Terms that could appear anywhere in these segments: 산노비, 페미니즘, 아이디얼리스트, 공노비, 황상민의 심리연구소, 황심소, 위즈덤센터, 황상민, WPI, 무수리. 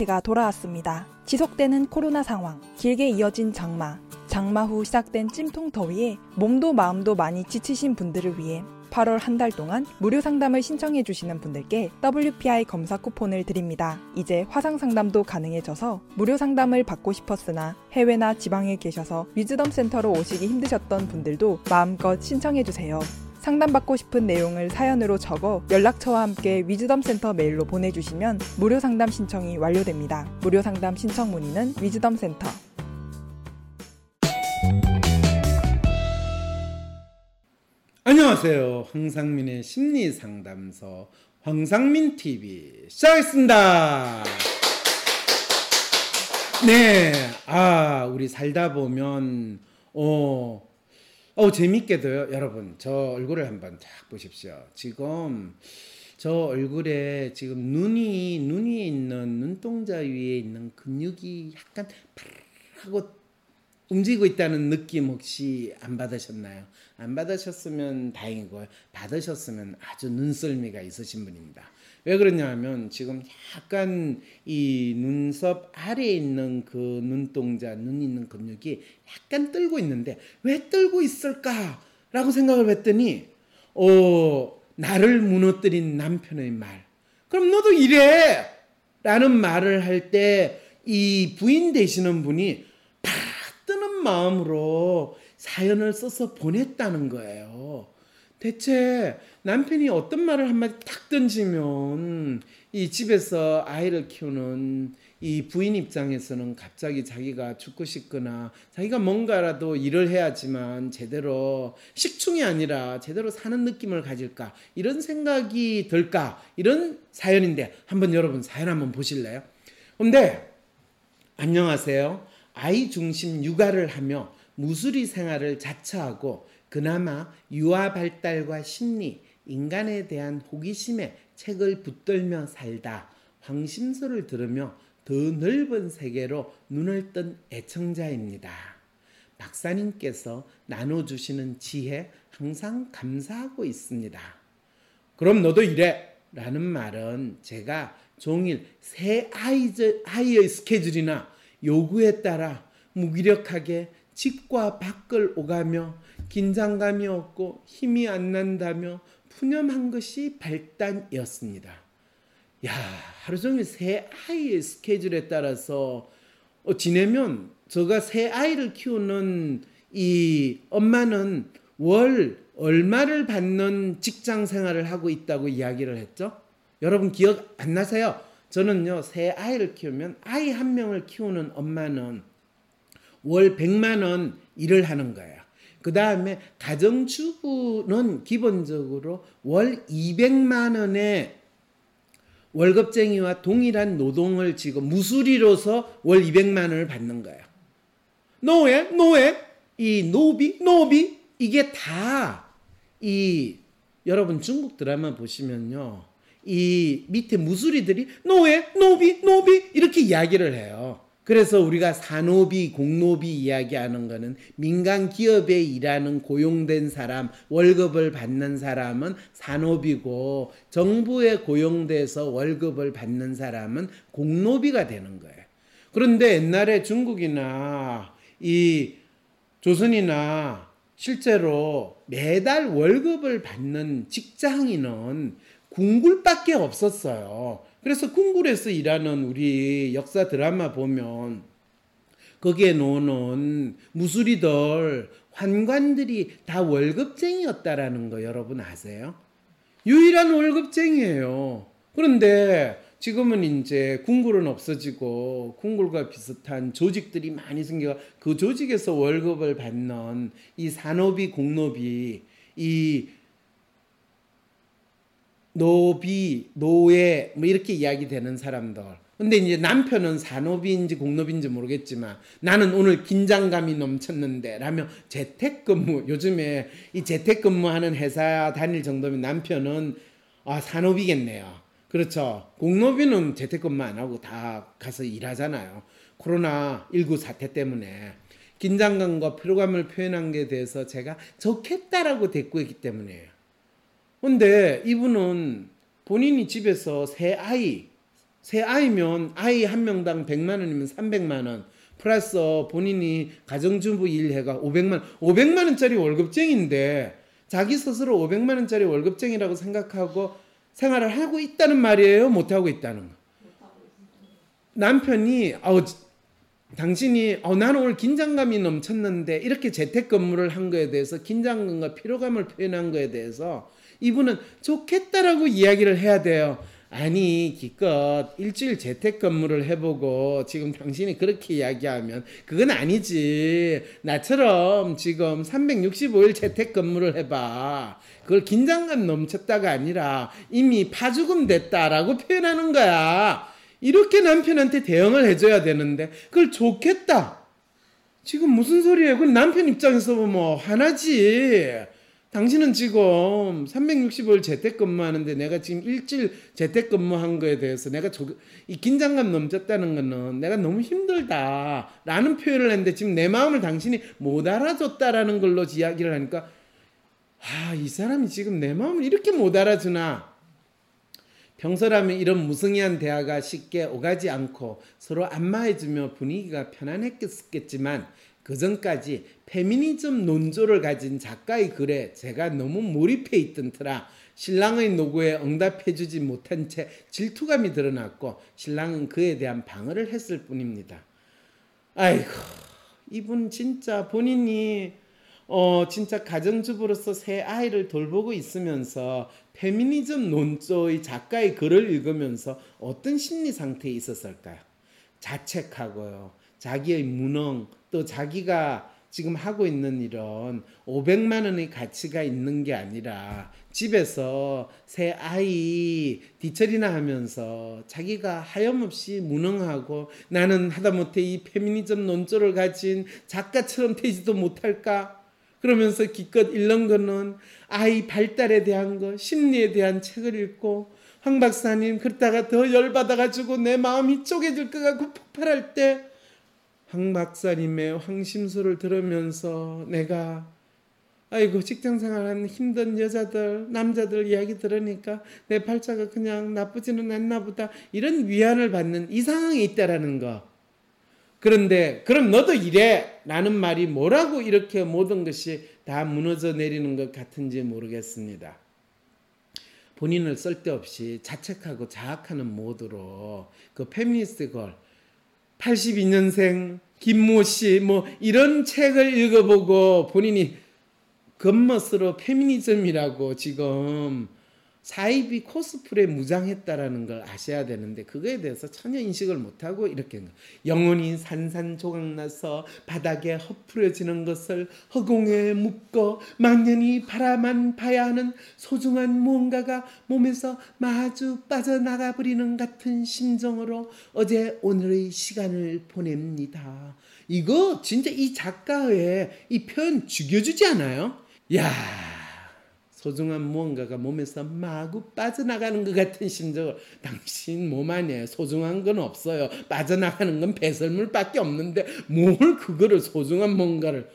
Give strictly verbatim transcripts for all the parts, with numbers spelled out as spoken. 제가 돌아왔습니다. 지속되는 코로나 상황, 길게 이어진 장마, 장마 후 시작된 찜통 더위에 몸도 마음도 많이 지치신 분들을 위해 팔월 한 달 동안 무료 상담을 신청해 주시는 분들께 더블유피아이 검사 쿠폰을 드립니다. 이제 화상 상담도 가능해져서 무료 상담을 받고 싶었으나 해외나 지방에 계셔서 위즈덤센터로 오시기 힘드셨던 분들도 마음껏 신청해 주세요. 상담받고 싶은 내용을 사연으로 적어 연락처와 함께 위즈덤센터 메일로 보내주시면 무료 상담 신청이 완료됩니다. 무료 상담 신청 문의는 위즈덤센터. 안녕하세요. 황상민의 심리상담소 황상민 티비 시작하겠습니다. 네, 아 우리 살다 보면 어. 어 재밌게도요. 여러분 저 얼굴을 한번 딱 보십시오. 지금 저 얼굴에 지금 눈이 눈이 있는 눈동자 위에 있는 근육이 약간 파랗고 움직이고 있다는 느낌 혹시 안 받으셨나요? 안 받으셨으면 다행이고요. 받으셨으면 아주 눈썰미가 있으신 분입니다. 왜 그러냐면 지금 약간 이 눈썹 아래에 있는 그 눈동자, 눈 있는 근육이 약간 떨고 있는데 왜 떨고 있을까라고 생각을 했더니 어, 나를 무너뜨린 남편의 말. 그럼 너도 이래! 라는 말을 할 때 이 부인 되시는 분이 팍 뜨는 마음으로 사연을 써서 보냈다는 거예요. 대체 남편이 어떤 말을 한마디 탁 던지면 이 집에서 아이를 키우는 이 부인 입장에서는 갑자기 자기가 죽고 싶거나 자기가 뭔가라도 일을 해야지만 제대로 식충이 아니라 제대로 사는 느낌을 가질까 이런 생각이 들까 이런 사연인데 한번 여러분 사연 한번 보실래요? 근데 안녕하세요. 아이 중심 육아를 하며 무수리 생활을 자처하고 그나마 유아 발달과 심리, 인간에 대한 호기심에 책을 붙들며 살다 황심소를 들으며 더 넓은 세계로 눈을 뜬 애청자입니다. 박사님께서 나눠주시는 지혜 항상 감사하고 있습니다. 그럼 너도 이래! 라는 말은 제가 종일 새 아이의 스케줄이나 요구에 따라 무기력하게 집과 밖을 오가며 긴장감이 없고 힘이 안 난다며 푸념한 것이 발단이었습니다. 야, 하루 종일 새 아이의 스케줄에 따라서 어, 지내면 제가 새 아이를 키우는 이 엄마는 월 얼마를 받는 직장 생활을 하고 있다고 이야기를 했죠. 여러분 기억 안 나세요? 저는요, 새 아이를 키우면 아이 한 명을 키우는 엄마는 월 백만 원 일을 하는 거예요. 그 다음에 가정주부는 기본적으로 월 이백만 원의 월급쟁이와 동일한 노동을 지금 무수리로서 월 이백만 원을 받는 거예요. 노예, 노예, 이 노비, 노비 이게 다 이 여러분 중국 드라마 보시면요. 이 밑에 무수리들이 노예, 노비, 노비 이렇게 이야기를 해요. 그래서 우리가 산노비, 공노비 이야기하는 거는 민간 기업에 일하는 고용된 사람, 월급을 받는 사람은 산노비고 정부에 고용돼서 월급을 받는 사람은 공노비가 되는 거예요. 그런데 옛날에 중국이나 이 조선이나 실제로 매달 월급을 받는 직장인은 궁굴밖에 없었어요. 그래서 궁굴에서 일하는 우리 역사 드라마 보면 거기에 노는 무수리들, 환관들이 다 월급쟁이였다라는 거 여러분 아세요? 유일한 월급쟁이에요. 그런데 지금은 이제 궁굴은 없어지고 궁굴과 비슷한 조직들이 많이 생겨 그 조직에서 월급을 받는 이 산노비, 공노비, 이 노비, 노예 뭐 이렇게 이야기되는 사람들. 근데 이제 남편은 산노비인지 공노비인지 모르겠지만 나는 오늘 긴장감이 넘쳤는데 라며 재택근무. 요즘에 이 재택근무하는 회사 다닐 정도면 남편은 아 산노비겠네요. 그렇죠. 공노비는 재택근무 안 하고 다 가서 일하잖아요. 코로나 십구 사태 때문에 긴장감과 피로감을 표현한 게 대해서 제가 좋겠다라고 대꾸했기 때문이에요. 근데 이분은 본인이 집에서 새 아이, 세 아이면 아이 한 명당 백만 원이면 삼백만 원 플러스 본인이 가정주부 일해가 오백만 원, 오백만 원짜리 월급쟁인데 자기 스스로 오백만 원짜리 월급쟁이라고 생각하고 생활을 하고 있다는 말이에요? 못하고 있다는 거. 남편이 어, 당신이 어, 나는 오늘 긴장감이 넘쳤는데 이렇게 재택근무를 한 거에 대해서 긴장감과 피로감을 표현한 거에 대해서 이분은 좋겠다라고 이야기를 해야 돼요. 아니 기껏 일주일 재택근무를 해보고 지금 당신이 그렇게 이야기하면 그건 아니지. 나처럼 지금 삼백육십오 일 재택근무를 해봐. 그걸 긴장감 넘쳤다가 아니라 이미 파죽음 됐다라고 표현하는 거야. 이렇게 남편한테 대응을 해줘야 되는데 그걸 좋겠다. 지금 무슨 소리예요? 그건 남편 입장에서 뭐 화나지. 당신은 지금 삼백육십오 일 재택근무하는데 내가 지금 일주일 재택근무한 거에 대해서 내가 조, 이 긴장감 넘쳤다는 거는 내가 너무 힘들다라는 표현을 했는데 지금 내 마음을 당신이 못 알아줬다라는 걸로 이야기를 하니까 아, 이 사람이 지금 내 마음을 이렇게 못 알아주나. 평소라면 이런 무성의한 대화가 쉽게 오가지 않고 서로 안마해주며 분위기가 편안했겠지만 그 전까지 페미니즘 논조를 가진 작가의 글에 제가 너무 몰입해 있던 터라 신랑의 노고에 응답해주지 못한 채 질투감이 드러났고 신랑은 그에 대한 방어를 했을 뿐입니다. 아이고, 이분 진짜 본인이 어 진짜 가정주부로서 세 아이를 돌보고 있으면서 페미니즘 논조의 작가의 글을 읽으면서 어떤 심리 상태에 있었을까요? 자책하고요. 자기의 무능, 또 자기가 지금 하고 있는 일은 오백만 원의 가치가 있는 게 아니라 집에서 새 아이 뒤처리나 하면서 자기가 하염없이 무능하고 나는 하다못해 이 페미니즘 논조를 가진 작가처럼 되지도 못할까? 그러면서 기껏 읽는 거는 아이 발달에 대한 거, 심리에 대한 책을 읽고 황 박사님 그러다가 더 열받아가지고 내 마음이 쪼개질 것 같고 폭발할 때 황 박사님의 황심소를 들으면서 내가 아이고 직장생활하는 힘든 여자들 남자들 이야기 들으니까 내 팔자가 그냥 나쁘지는 않나 보다 이런 위안을 받는 이 상황이 있다라는 거. 그런데 그럼 너도 이래 라는 말이 뭐라고 이렇게 모든 것이 다 무너져 내리는 것 같은지 모르겠습니다. 본인을 쓸데없이 자책하고 자학하는 모드로 그 페미니스트 걸 팔십이 년생 김모 씨 뭐 이런 책을 읽어보고 본인이 겉멋으로 페미니즘이라고 지금 사이비 코스프레 무장했다라는 걸 아셔야 되는데 그거에 대해서 전혀 인식을 못하고 이렇게 영혼이 산산조각나서 바닥에 흩뿌려지는 것을 허공에 묶어 망연히 바라만 봐야 하는 소중한 무언가가 몸에서 마주 빠져나가 버리는 같은 심정으로 어제 오늘의 시간을 보냅니다. 이거 진짜 이 작가의 이 표현 죽여주지 않아요? 야, 소중한 무언가가 몸에서 마구 빠져나가는 것 같은 심정을 당신 몸 안에 소중한 건 없어요. 빠져나가는 건 배설물밖에 없는데 뭘 그거를 소중한 뭔가를.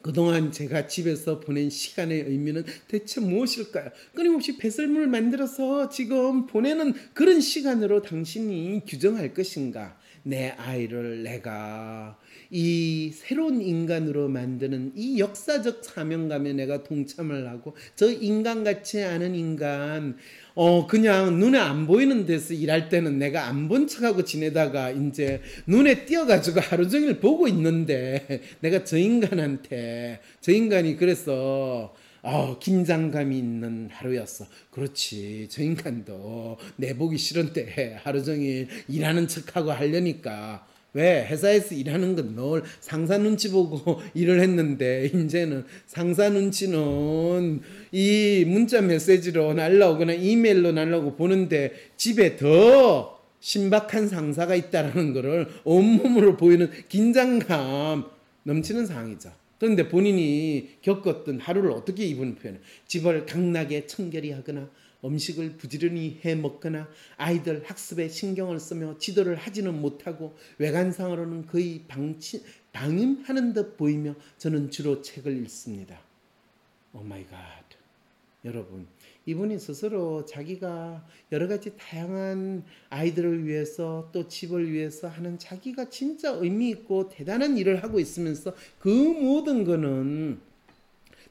그동안 제가 집에서 보낸 시간의 의미는 대체 무엇일까요? 끊임없이 배설물을 만들어서 지금 보내는 그런 시간으로 당신이 규정할 것인가? 내 아이를 내가 이 새로운 인간으로 만드는 이 역사적 사명감에 내가 동참을 하고 저 인간같지 않은 인간 어 그냥 눈에 안 보이는 데서 일할 때는 내가 안 본 척하고 지내다가 이제 눈에 띄어가지고 하루 종일 보고 있는데 내가 저 인간한테 저 인간이 그래서 어, 긴장감이 있는 하루였어. 그렇지. 저 인간도 내보기 싫은데 하루 종일 일하는 척하고 하려니까. 왜? 회사에서 일하는 건 늘 상사 눈치 보고 일을 했는데 이제는 상사 눈치는 이 문자 메시지로 날라오거나 이메일로 날라오고 보는데 집에 더 신박한 상사가 있다는 거를 온몸으로 보이는 긴장감 넘치는 상황이죠. 그런데 본인이 겪었던 하루를 어떻게 이분 표현해? 집을 강나게 청결히하거나 음식을 부지런히 해 먹거나 아이들 학습에 신경을 쓰며 지도를 하지는 못하고 외관상으로는 거의 방치, 방임하는 듯 보이며 저는 주로 책을 읽습니다. 오 마이 갓. 여러분, 이분이 스스로 자기가 여러 가지 다양한 아이들을 위해서 또 집을 위해서 하는 자기가 진짜 의미 있고 대단한 일을 하고 있으면서 그 모든 거는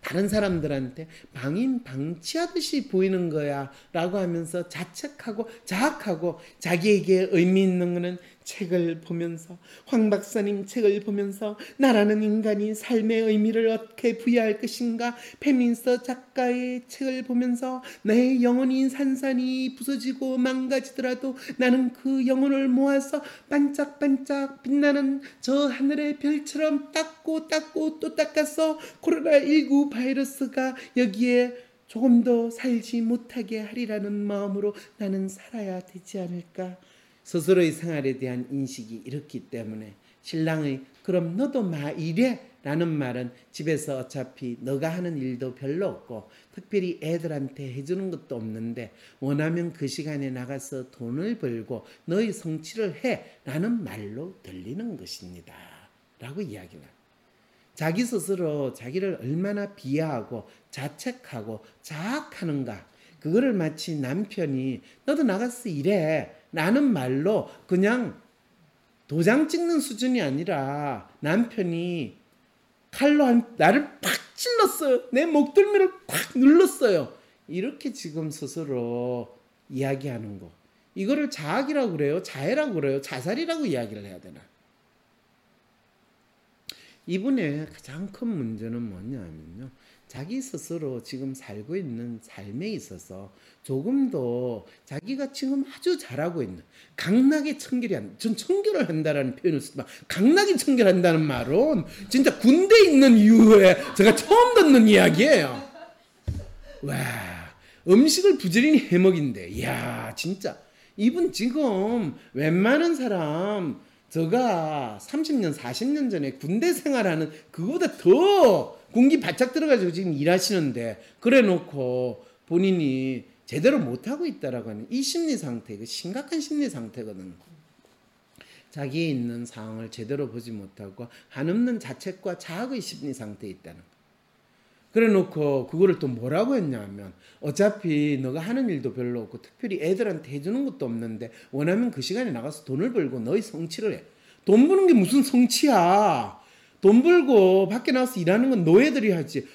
다른 사람들한테 방임방치하듯이 보이는 거야 라고 하면서 자책하고 자학하고, 자기에게 의미 있는 거는 책을 보면서, 황 박사님 책을 보면서 나라는 인간이 삶의 의미를 어떻게 부여할 것인가, 페미니스트 작가의 책을 보면서 내 영혼이 산산이 부서지고 망가지더라도 나는 그 영혼을 모아서 반짝반짝 빛나는 저 하늘의 별처럼 닦고 닦고 또 닦아서 코로나십구 바이러스가 여기에 조금 더 살지 못하게 하리라는 마음으로 나는 살아야 되지 않을까. 스스로의 생활에 대한 인식이 이렇기 때문에 신랑의 그럼 너도 마 이래 라는 말은 집에서 어차피 너가 하는 일도 별로 없고 특별히 애들한테 해주는 것도 없는데 원하면 그 시간에 나가서 돈을 벌고 너의 성취를 해 라는 말로 들리는 것입니다 라고 이야기합니다. 자기 스스로 자기를 얼마나 비하하고 자책하고 자학하는가, 그거를 마치 남편이 너도 나가서 일해 라는 말로 그냥 도장 찍는 수준이 아니라 남편이 칼로 한, 나를 팍 찔렀어요. 내 목덜미를 팍 눌렀어요. 이렇게 지금 스스로 이야기하는 거. 이거를 자학이라고 그래요? 자해라고 그래요? 자살이라고 이야기를 해야 되나? 이분의 가장 큰 문제는 뭐냐면요. 자기 스스로 지금 살고 있는 삶에 있어서 조금 더 자기가 지금 아주 잘하고 있는 강락의 청결이 한, 전 청결을 한다라는 표현을 쓰지만 강락의 청결한다는 말은 진짜 군대에 있는 이후에 제가 처음 듣는 이야기예요. 와, 음식을 부지런히 해먹인데, 이야 진짜 이분 지금 웬만한 사람 제가 삼십 년, 사십 년 전에 군대 생활하는 그거보다 더 공기 바짝 들어가지고 지금 일하시는데 그래 놓고 본인이 제대로 못하고 있다라고 하는 이 심리 상태, 그 심각한 심리 상태거든. 자기에 있는 상황을 제대로 보지 못하고 한없는 자책과 자학의 심리 상태에 있다는 거. 그래 놓고 그거를 또 뭐라고 했냐면 어차피 너가 하는 일도 별로 없고 특별히 애들한테 해주는 것도 없는데 원하면 그 시간에 나가서 돈을 벌고 너의 성취를 해. 돈 버는 게 무슨 성취야. 돈 벌고 밖에 나가서 일하는 건 노예들이 하지.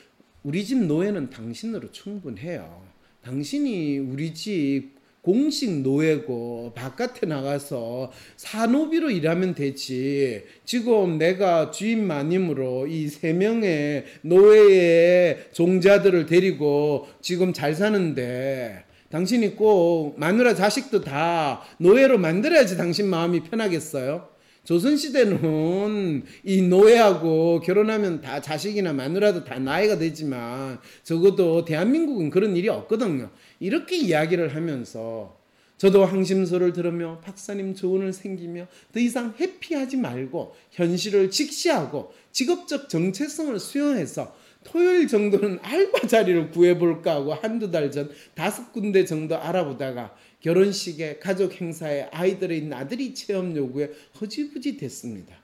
우리 집 노예는 당신으로 충분해요. 당신이 우리 집 공식 노예고 바깥에 나가서 산호비로 일하면 되지. 지금 내가 주인 마님으로 이 세 명의 노예의 종자들을 데리고 지금 잘 사는데 당신이 꼭 마누라 자식도 다 노예로 만들어야지 당신 마음이 편하겠어요? 조선시대는 이 노예하고 결혼하면 다 자식이나 마누라도 다 나이가 되지만 적어도 대한민국은 그런 일이 없거든요. 이렇게 이야기를 하면서 저도 항심소를 들으며 박사님 조언을 생기며 더 이상 회피하지 말고 현실을 직시하고 직업적 정체성을 수용해서 토요일 정도는 알바 자리를 구해볼까 하고 한두 달 전 다섯 군데 정도 알아보다가 결혼식에, 가족 행사에, 아이들의 나들이 체험 요구에 허지부지 됐습니다.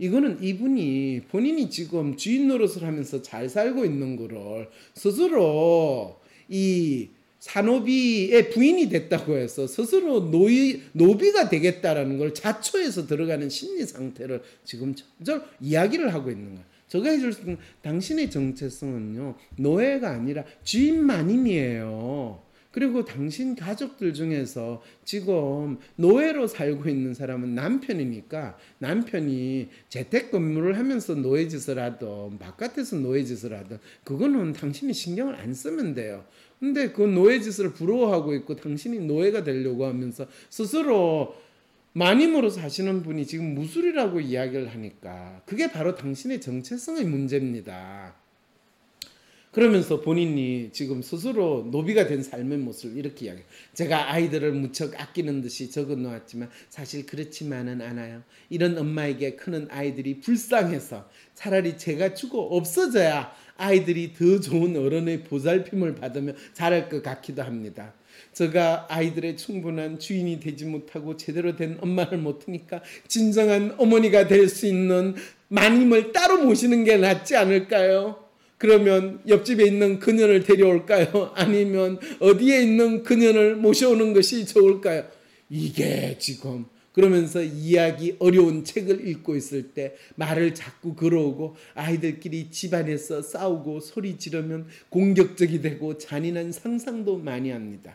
이거는 이분이 본인이 지금 주인 노릇을 하면서 잘 살고 있는 거를 스스로 이 산호비의 부인이 됐다고 해서 스스로 노이, 노비가 되겠다라는 걸 자초해서 들어가는 심리 상태를 지금 점점 이야기를 하고 있는 거예요. 제가 해줄 수 있는 당신의 정체성은요, 노예가 아니라 주인 마님이에요. 그리고 당신 가족들 중에서 지금 노예로 살고 있는 사람은 남편이니까 남편이 재택근무를 하면서 노예짓을 하든 바깥에서 노예짓을 하든 그거는 당신이 신경을 안 쓰면 돼요. 근데 그 노예짓을 부러워하고 있고 당신이 노예가 되려고 하면서 스스로 마님으로 사시는 분이 지금 무술이라고 이야기를 하니까 그게 바로 당신의 정체성의 문제입니다. 그러면서 본인이 지금 스스로 노비가 된 삶의 모습을 이렇게 이야기해요. 제가 아이들을 무척 아끼는 듯이 적어놓았지만 사실 그렇지만은 않아요. 이런 엄마에게 크는 아이들이 불쌍해서 차라리 제가 죽어 없어져야 아이들이 더 좋은 어른의 보살핌을 받으며 자랄 것 같기도 합니다. 제가 아이들의 충분한 주인이 되지 못하고 제대로 된 엄마를 못하니까 진정한 어머니가 될 수 있는 마님을 따로 모시는 게 낫지 않을까요? 그러면 옆집에 있는 그녀를 데려올까요? 아니면 어디에 있는 그녀를 모셔오는 것이 좋을까요? 이게 지금 그러면서 이야기 어려운 책을 읽고 있을 때 말을 자꾸 걸어오고 아이들끼리 집안에서 싸우고 소리 지르면 공격적이 되고 잔인한 상상도 많이 합니다.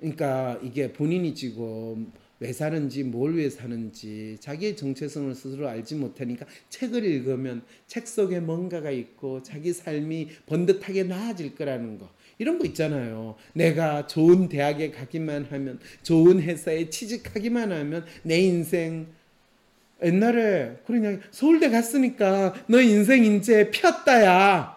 그러니까 이게 본인이 지금 왜 사는지 뭘 왜 사는지 자기의 정체성을 스스로 알지 못하니까 책을 읽으면 책 속에 뭔가가 있고 자기 삶이 번듯하게 나아질 거라는 거. 이런 거 있잖아요. 내가 좋은 대학에 가기만 하면, 좋은 회사에 취직하기만 하면 내 인생, 옛날에 그냥 서울대 갔으니까 너 인생 이제 폈다야.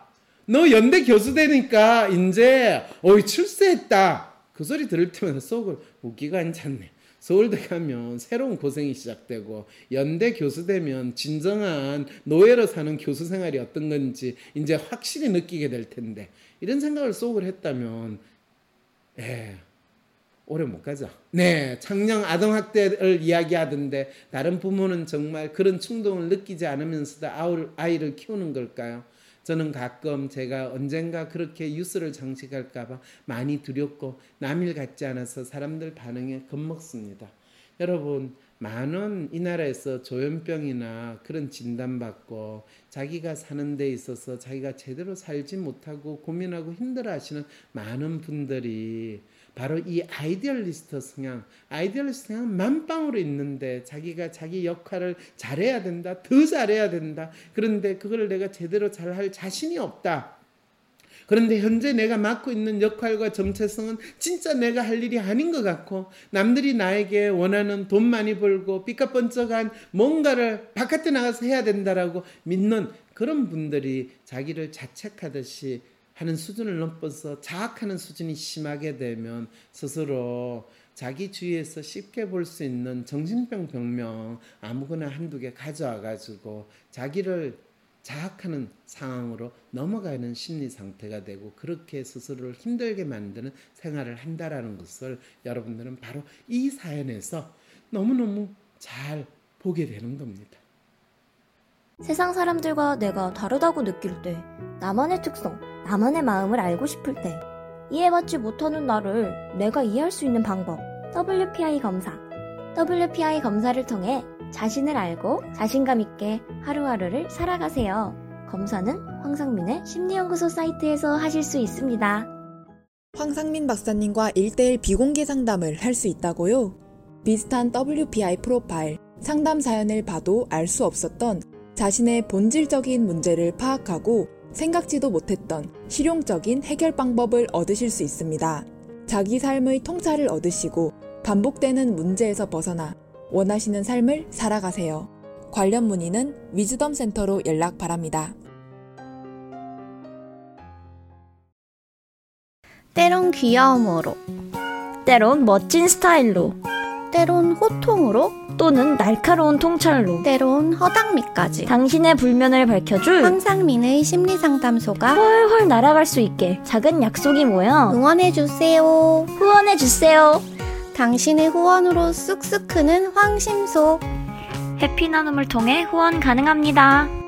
너 연대 교수 되니까 이제 어이 출세했다. 그 소리 들을 때마다 속을 웃기가 안 찼네. 서울대 가면 새로운 고생이 시작되고 연대 교수 되면 진정한 노예로 사는 교수 생활이 어떤 건지 이제 확실히 느끼게 될 텐데 이런 생각을 속을 했다면 에 오래 못 가죠. 네, 창녕 아동학대를 이야기하던데 다른 부모는 정말 그런 충동을 느끼지 않으면서도 아이를 키우는 걸까요? 저는 가끔 제가 언젠가 그렇게 뉴스를 장식할까봐 많이 두렵고 남일 같지 않아서 사람들 반응에 겁먹습니다. 여러분, 만원 이 나라에서 조현병이나 그런 진단받고 자기가 사는 데 있어서 자기가 제대로 살지 못하고 고민하고 힘들어하시는 많은 분들이 바로 이 아이디얼리스트 성향, 아이디얼리스트 성향 만빵으로 있는데 자기가 자기 역할을 잘해야 된다, 더 잘해야 된다. 그런데 그걸 내가 제대로 잘할 자신이 없다. 그런데 현재 내가 맡고 있는 역할과 정체성은 진짜 내가 할 일이 아닌 것 같고 남들이 나에게 원하는 돈 많이 벌고 삐까뻔쩍한 뭔가를 바깥에 나가서 해야 된다라고 믿는 그런 분들이 자기를 자책하듯이 하는 수준을 넘어서 자학하는 수준이 심하게 되면 스스로 자기 주위에서 쉽게 볼 수 있는 정신병 병명 아무거나 한두 개 가져와가지고 자기를 자학하는 상황으로 넘어가는 심리 상태가 되고 그렇게 스스로를 힘들게 만드는 생활을 한다라는 것을 여러분들은 바로 이 사연에서 너무너무 잘 보게 되는 겁니다. 세상 사람들과 내가 다르다고 느낄 때, 나만의 특성, 나만의 마음을 알고 싶을 때, 이해받지 못하는 나를 내가 이해할 수 있는 방법, 더블유피아이 검사. 더블유피아이 검사를 통해 자신을 알고 자신감 있게 하루하루를 살아가세요. 검사는 황상민의 심리연구소 사이트에서 하실 수 있습니다. 황상민 박사님과 일대일 비공개 상담을 할 수 있다고요? 비슷한 더블유피아이 프로파일, 상담 사연을 봐도 알 수 없었던 자신의 본질적인 문제를 파악하고 생각지도 못했던 실용적인 해결 방법을 얻으실 수 있습니다. 자기 삶의 통찰을 얻으시고 반복되는 문제에서 벗어나 원하시는 삶을 살아가세요. 관련 문의는 위즈덤센터로 연락 바랍니다. 때론 귀여움으로, 때론 멋진 스타일로, 때론 호통으로 또는 날카로운 통찰로, 때론 허당미까지 당신의 불면을 밝혀줄 황상민의 심리상담소가 훨훨 날아갈 수 있게 작은 약속이 모여 응원해주세요. 후원해주세요. 당신의 후원으로 쑥쑥 크는 황심소 해피나눔을 통해 후원 가능합니다.